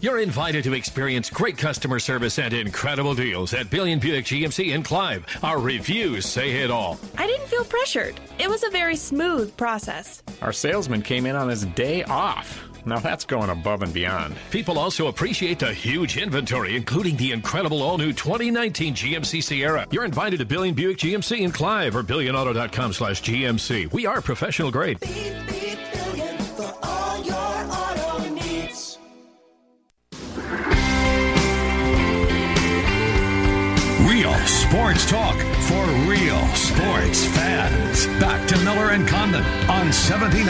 You're invited to experience great customer service and incredible deals at Billion Buick GMC in Clive. Our reviews say it all. I didn't feel pressured. It was a very smooth process. Our salesman came in on his day off. Now that's going above and beyond. People also appreciate the huge inventory, including the incredible all-new 2019 GMC Sierra. You're invited to Billion Buick GMC in Clive or BillionAuto.com/GMC. We are professional grade. Beep, beep, Billion for all your auto needs. Real sports talk for real sports fans. Back to Miller and Condon on 1700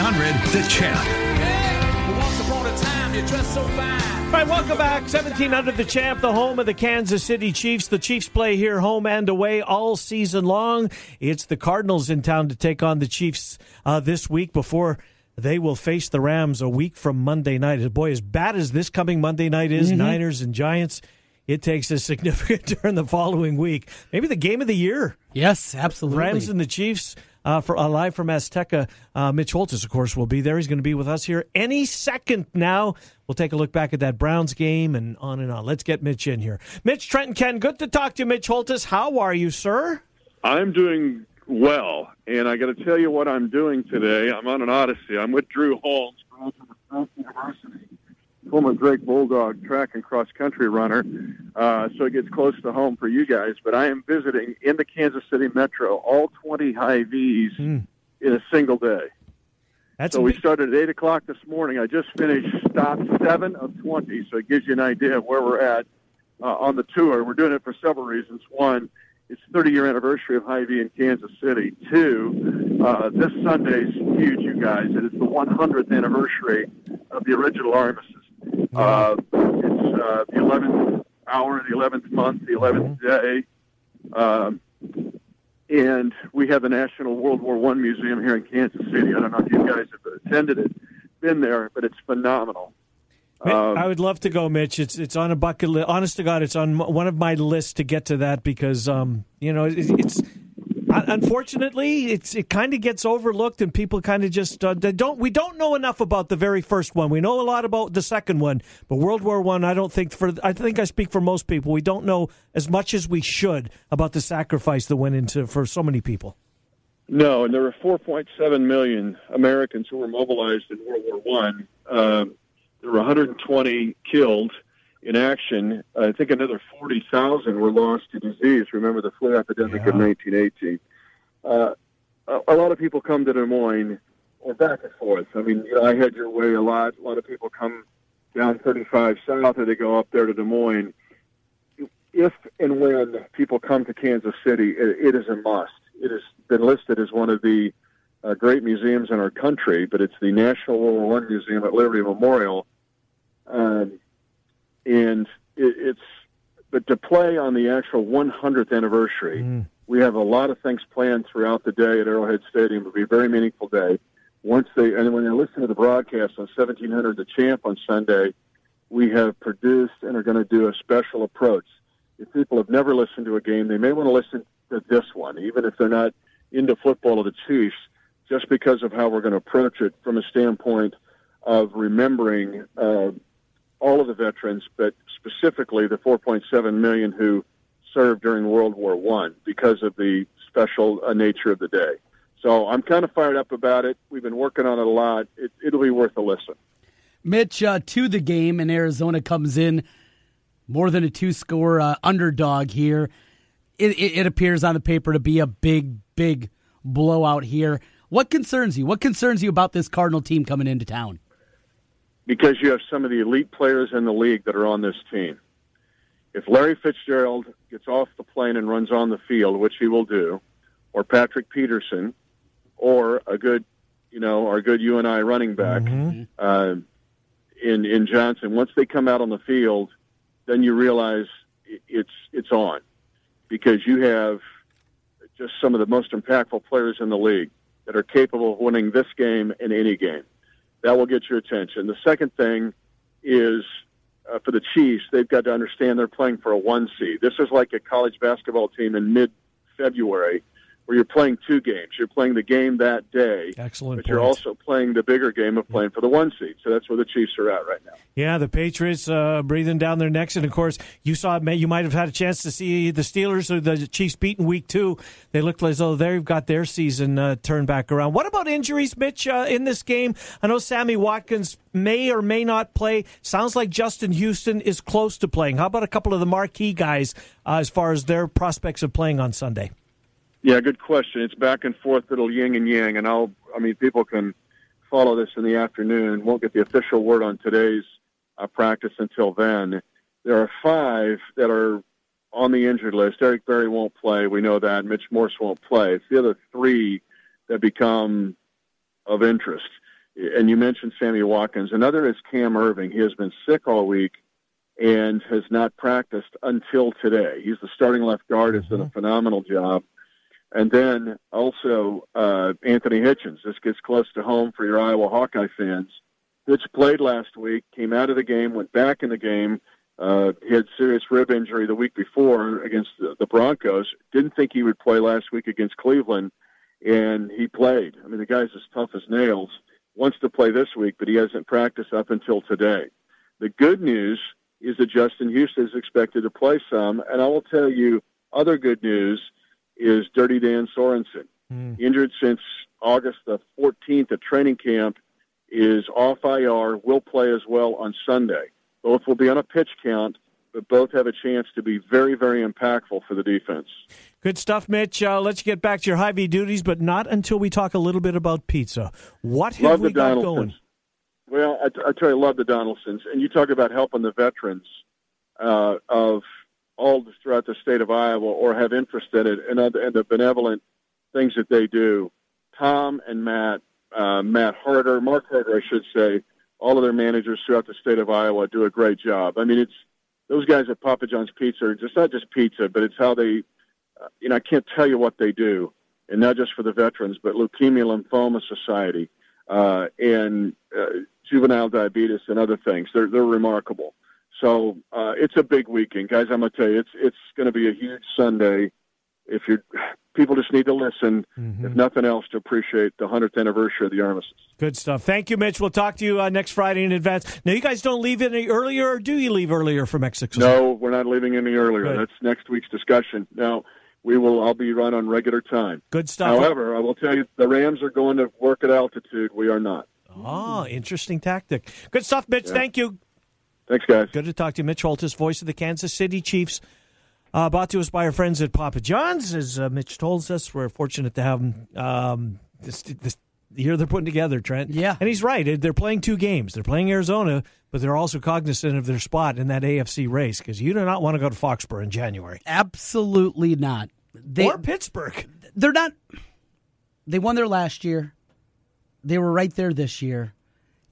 The Champ. Hey, once upon a time, you dressed so fine. All right, welcome back. 1700 The Champ, the home of the Kansas City Chiefs. The Chiefs play here home and away all season long. It's the Cardinals in town to take on the Chiefs this week before they will face the Rams a week from Monday night. Boy, as bad as this coming Monday night is, Niners and Giants, it takes a significant turn the following week. Maybe the game of the year. Yes, absolutely. Rams and the Chiefs live from Azteca. Mitch Holthus, of course, will be there. He's going to be with us here any second now. We'll take a look back at that Browns game and on and on. Let's get Mitch in here. Mitch, Trent, and Ken, good to talk to you, Mitch Holthus. How are you, sir? I'm doing well, and I got to tell you what I'm doing today. I'm on an odyssey. I'm with Drew Holmes from Northwestern University. Former Drake Bulldog track and cross-country runner, so it gets close to home for you guys. But I am visiting in the Kansas City Metro all 20 Hy-Vees in a single day. We started at 8 o'clock this morning. I just finished stop 7 of 20, so it gives you an idea of where we're at on the tour. We're doing it for several reasons. One, it's the 30-year anniversary of Hy-Vee in Kansas City. Two, this Sunday's huge, you guys. It is the 100th anniversary of the original armistice. It's the 11th hour, the 11th month, the 11th day. And we have the National World War I Museum here in Kansas City. I don't know if you guys have attended it, been there, but it's phenomenal. I would love to go, Mitch. It's on a bucket list. Honest to God, it's on one of my lists to get to that because, you know, it's unfortunately, it kind of gets overlooked, and people kind of just We don't know enough about the very first one. We know a lot about the second one, but World War One, I think I speak for most people. We don't know as much as we should about the sacrifice that went into for so many people. No, and there were 4.7 million Americans who were mobilized in World War One. There were 120 killed in action. I think another 40,000 were lost to disease. Remember the flu epidemic of 1918. A lot of people come to Des Moines or back and forth. I mean, you know, I head your way a lot. A lot of people come down 35 south or they go up there to Des Moines. If and when people come to Kansas City, it is a must. It has been listed as one of the great museums in our country, but it's the National World War I Museum at Liberty Memorial. And but to play on the actual 100th anniversary, we have a lot of things planned throughout the day at Arrowhead Stadium. It'll be a very meaningful day. When they listen to the broadcast on 1700 The Champ on Sunday, we have produced and are going to do a special approach. If people have never listened to a game, they may want to listen to this one, even if they're not into football or the Chiefs, just because of how we're going to approach it from a standpoint of remembering all of the veterans, but specifically the 4.7 million who served during World War I because of the special nature of the day. So I'm kind of fired up about it. We've been working on it a lot. It'll be worth a listen. Mitch, to the game, and Arizona comes in more than a two-score underdog here. It appears on the paper to be a big, big blowout here. What concerns you? What concerns you about this Cardinal team coming into town? Because you have some of the elite players in the league that are on this team. If Larry Fitzgerald gets off the plane and runs on the field, which he will do, or Patrick Peterson, or a good, you know, our good UNI running back in Johnson, once they come out on the field, then you realize it's on, because you have just some of the most impactful players in the league that are capable of winning this game and any game. That will get your attention. The second thing is, for the Chiefs, they've got to understand they're playing for a one seed. This is like a college basketball team in mid-February where you're playing two games. You're playing the game that day, but you're also playing the bigger game of playing for the one seed. So that's where the Chiefs are at right now. Yeah, the Patriots breathing down their necks. And, of course, you might have had a chance to see the Steelers or the Chiefs beat in Week 2. They looked as though they've got their season turned back around. What about injuries, Mitch, in this game? I know Sammy Watkins may or may not play. Sounds like Justin Houston is close to playing. How about a couple of the marquee guys as far as their prospects of playing on Sunday? Yeah, good question. It's back and forth, little yin and yang, and people can follow this in the afternoon. Won't get the official word on today's practice until then. There are five that are on the injured list. Eric Berry won't play. We know that. Mitch Morse won't play. It's the other three that become of interest. And you mentioned Sammy Watkins. Another is Cam Irving. He has been sick all week and has not practiced until today. He's the starting left guard. Has done a phenomenal job. And then also Anthony Hitchens. This gets close to home for your Iowa Hawkeye fans. Hitch played last week, came out of the game, went back in the game. He had serious rib injury the week before against the Broncos. Didn't think he would play last week against Cleveland, and he played. I mean, the guy's as tough as nails. Wants to play this week, but he hasn't practiced up until today. The good news is that Justin Houston is expected to play some, and I will tell you other good news is Dirty Dan Sorensen. Injured since August the 14th at training camp, is off IR, will play as well on Sunday. Both will be on a pitch count, but both have a chance to be very, very impactful for the defense. Good stuff, Mitch. Let's get back to your Hy-Vee duties, but not until we talk a little bit about pizza. What have love we got going? Well, I tell you, love the Donaldsons. And you talk about helping the veterans of all throughout the state of Iowa, or have interest in it, and the benevolent things that they do. Tom and Mark Harder, I should say, all of their managers throughout the state of Iowa do a great job. I mean, it's those guys at Papa John's Pizza are just not just pizza, but it's how they, I can't tell you what they do, and not just for the veterans, but Leukemia Lymphoma Society and juvenile diabetes and other things. They're remarkable. So it's a big weekend, guys. I'm gonna tell you, it's going to be a huge Sunday. People just need to listen, if nothing else, to appreciate the 100th anniversary of the Armistice. Good stuff. Thank you, Mitch. We'll talk to you next Friday in advance. Now, you guys don't leave any earlier, or do you leave earlier for Mexico? No, we're not leaving any earlier. Good. That's next week's discussion. Now, I'll be right on regular time. Good stuff. However, I will tell you, the Rams are going to work at altitude. We are not. Oh, interesting tactic. Good stuff, Mitch. Yeah. Thank you. Thanks, guys. Good to talk to you. Mitch Holthus, voice of the Kansas City Chiefs. Brought to us by our friends at Papa John's. As Mitch told us, we're fortunate to have him this year they're putting together, Trent. Yeah. And he's right. They're playing two games. They're playing Arizona, but they're also cognizant of their spot in that AFC race, because you do not want to go to Foxborough in January. Absolutely not. Or Pittsburgh. They're not. They won there last year. They were right there this year.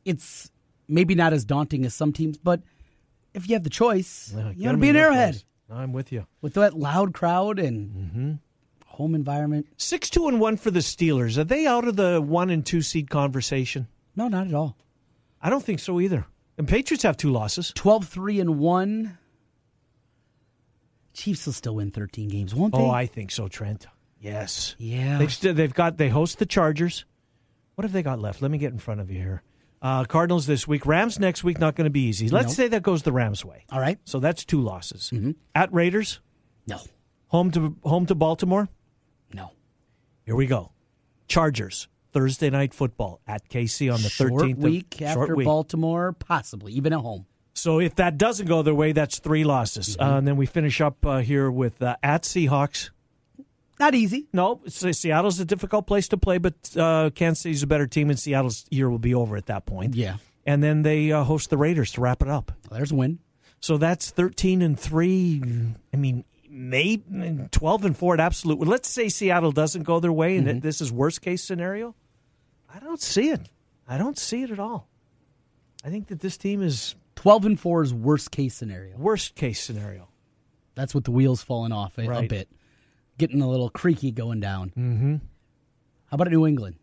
It's maybe not as daunting as some teams, but if you have the choice, you got to be an Arrowhead. Place. I'm with you. With that loud crowd and home environment. 6-2-1 for the Steelers. Are they out of the 1 and 2 seed conversation? No, not at all. I don't think so either. And Patriots have two losses. 12-3-1. Chiefs will still win 13 games, won't they? Oh, I think so, Trent. Yes. Yeah. They host the Chargers. What have they got left? Let me get in front of you here. Cardinals this week. Rams next week, not going to be easy. Let's say that goes the Rams' way. All right. So that's two losses. At Raiders? No. Home to Baltimore? No. Here we go. Chargers. Thursday Night Football at KC on the 13th. Short week after Baltimore, possibly, even at home. So if that doesn't go their way, that's three losses. Mm-hmm. And then we finish up here with at Seahawks. Not easy. No, Seattle's a difficult place to play, but Kansas City's a better team, and Seattle's year will be over at that point. Yeah. And then they host the Raiders to wrap it up. Well, there's a win. So that's 13-3. I mean, maybe 12-4 at absolute. Well, let's say Seattle doesn't go their way, and this is worst-case scenario. I don't see it. I don't see it at all. I think that this team is... 12-4 is worst-case scenario. Worst-case scenario. That's with the wheels falling off a bit. Getting a little creaky going down. Mm-hmm. How about New England?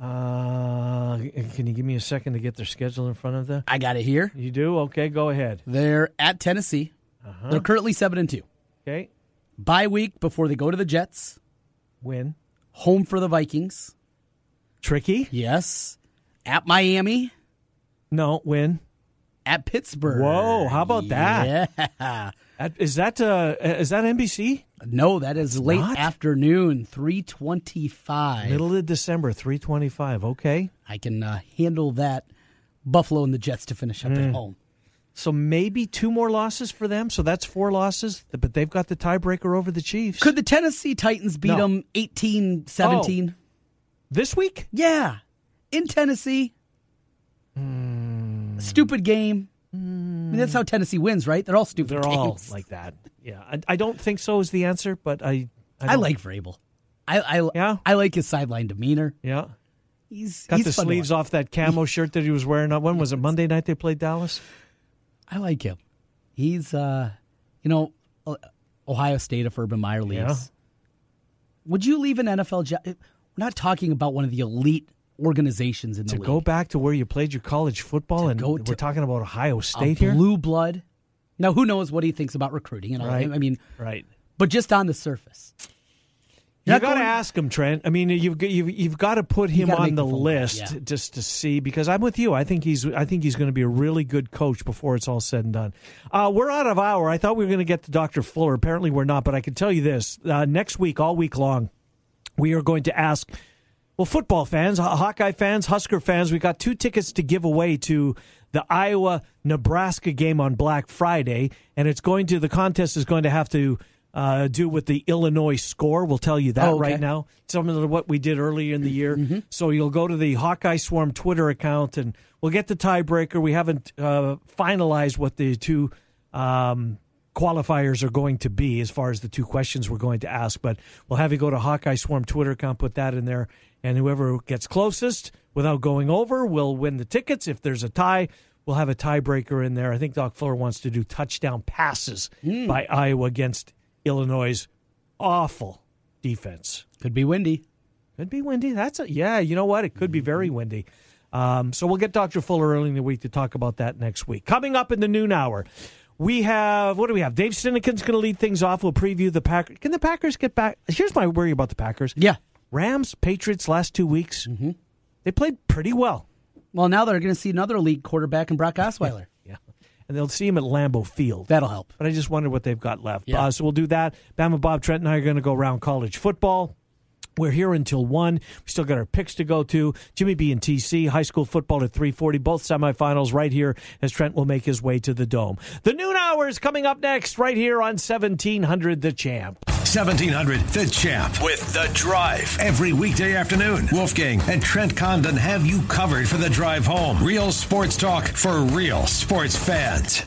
Can you give me a second to get their schedule in front of them? I got it here. You do? Okay, go ahead. They're at Tennessee. Uh-huh. They're currently 7-2. Okay. Bye week before they go to the Jets. Win. Home for the Vikings. Tricky? Yes. At Miami. No, win. At Pittsburgh. Whoa, how about that? Yeah. Is that NBC? No, that is late afternoon, 3:25. Middle of December, 3:25. Okay. I can handle that. Buffalo and the Jets to finish up at home. So maybe two more losses for them. So that's four losses, but they've got the tiebreaker over the Chiefs. Could the Tennessee Titans beat them 18-17? Oh. This week? Yeah. In Tennessee. Stupid game. I mean, that's how Tennessee wins, right? They're all stupid games. They're all like that. Yeah, I don't think so is the answer, but I like Vrabel. I like his sideline demeanor. Yeah, he's cut the sleeves off that camo shirt that he was wearing. When was it? Monday night they played Dallas. I like him. He's Ohio State if Urban Meyer leaves. Yeah. Would you leave an NFL job? We're not talking about one of the elite organizations in the league. To go back to where you played your college football, and we're talking about Ohio State here? Blue blood. Now, who knows what he thinks about recruiting and all that? I mean, right. But just on the surface. You've got to ask him, Trent. I mean, you've got to put him on the list just to see, because I'm with you. I think he's going to be a really good coach before it's all said and done. We're out of hour. I thought we were going to get to Dr. Fuller. Apparently we're not, but I can tell you this. Next week, all week long, we are going to ask... Well, football fans, Hawkeye fans, Husker fans, we got two tickets to give away to the Iowa-Nebraska game on Black Friday, and the contest is going to have to do with the Illinois score. We'll tell you that right now. Similar to what we did earlier in the year. Mm-hmm. So you'll go to the Hawkeye Swarm Twitter account, and we'll get the tiebreaker. We haven't finalized what the two qualifiers are going to be as far as the two questions we're going to ask, but we'll have you go to Hawkeye Swarm Twitter account, put that in there, and whoever gets closest without going over will win the tickets. If there's a tie, we'll have a tiebreaker in there. I think Doc Fuller wants to do touchdown passes by Iowa against Illinois' awful defense. Could be windy. Could be windy. Yeah, you know what? It could be very windy. So we'll get Dr. Fuller early in the week to talk about that next week. Coming up in the noon hour, what do we have? Dave Sinekin's going to lead things off. We'll preview the Packers. Can the Packers get back? Here's my worry about the Packers. Yeah. Rams, Patriots last 2 weeks. Mm-hmm. They played pretty well. Well, now they're going to see another elite quarterback in Brock Osweiler. Yeah. And they'll see him at Lambeau Field. That'll help. But I just wonder what they've got left. Yeah. So we'll do that. Bama Bob, Trent, and I are going to go around college football. We're here until 1. We still got our picks to go to. Jimmy B and TC, high school football at 3:40. Both semifinals right here as Trent will make his way to the Dome. The noon hour is coming up next right here on 1700 The Champ. 1700 The Champ with The Drive. Every weekday afternoon, Wolfgang and Trent Condon have you covered for The Drive Home. Real sports talk for real sports fans.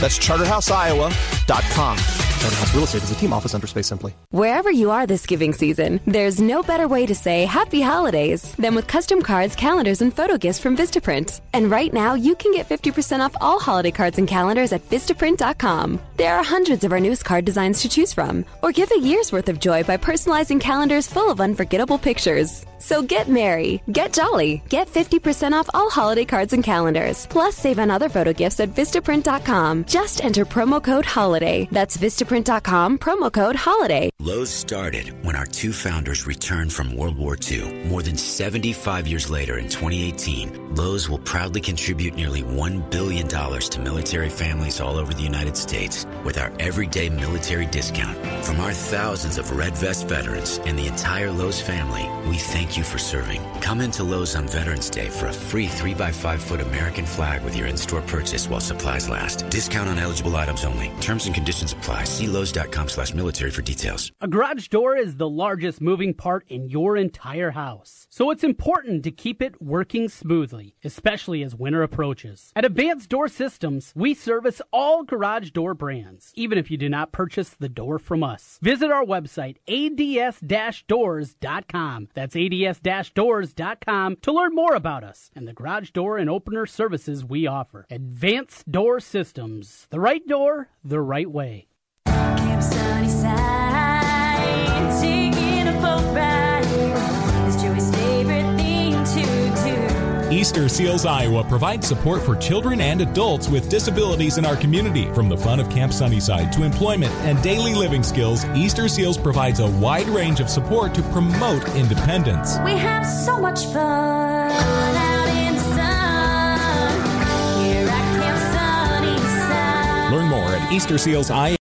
That's charterhouseiowa.com. Charterhouse Real Estate is a team office under Space Simply. Wherever you are this giving season, there's no better way to say happy holidays than with custom cards, calendars, and photo gifts from Vistaprint. And right now, you can get 50% off all holiday cards and calendars at Vistaprint.com. There are hundreds of our newest card designs to choose from, or give a year's worth of joy by personalizing calendars full of unforgettable pictures. So get merry, get jolly, get 50% off all holiday cards and calendars, plus save on other photo gifts at Vistaprint.com. Just enter promo code HOLIDAY. That's Vistaprint.com, promo code HOLIDAY. Lowe's started when our two founders returned from World War II. More than 75 years later, in 2018, Lowe's will proudly contribute nearly $1 billion to military families all over the United States with our everyday military discount. From our thousands of Red Vest veterans and the entire Lowe's family, we thank you for serving. Come into Lowe's on Veterans Day for a free 3x5-foot American flag with your in-store purchase while supplies last. Discount on eligible items only. Terms and conditions apply. See Lowes.com/military for details. A garage door is the largest moving part in your entire house, so it's important to keep it working smoothly, especially as winter approaches. At Advanced Door Systems, we service all garage door brands, even if you do not purchase the door from us. Visit our website, ads-doors.com. That's ads-doors.com to learn more about us and the garage door and opener services we offer. Advanced Door Systems, the right door, the right way. Camp Sunnyside, taking a boat ride is Joey's favorite thing to do. Easter Seals Iowa provides support for children and adults with disabilities in our community. From the fun of Camp Sunnyside to employment and daily living skills, Easter Seals provides a wide range of support to promote independence. We have so much fun. Learn more at Easter Seals I.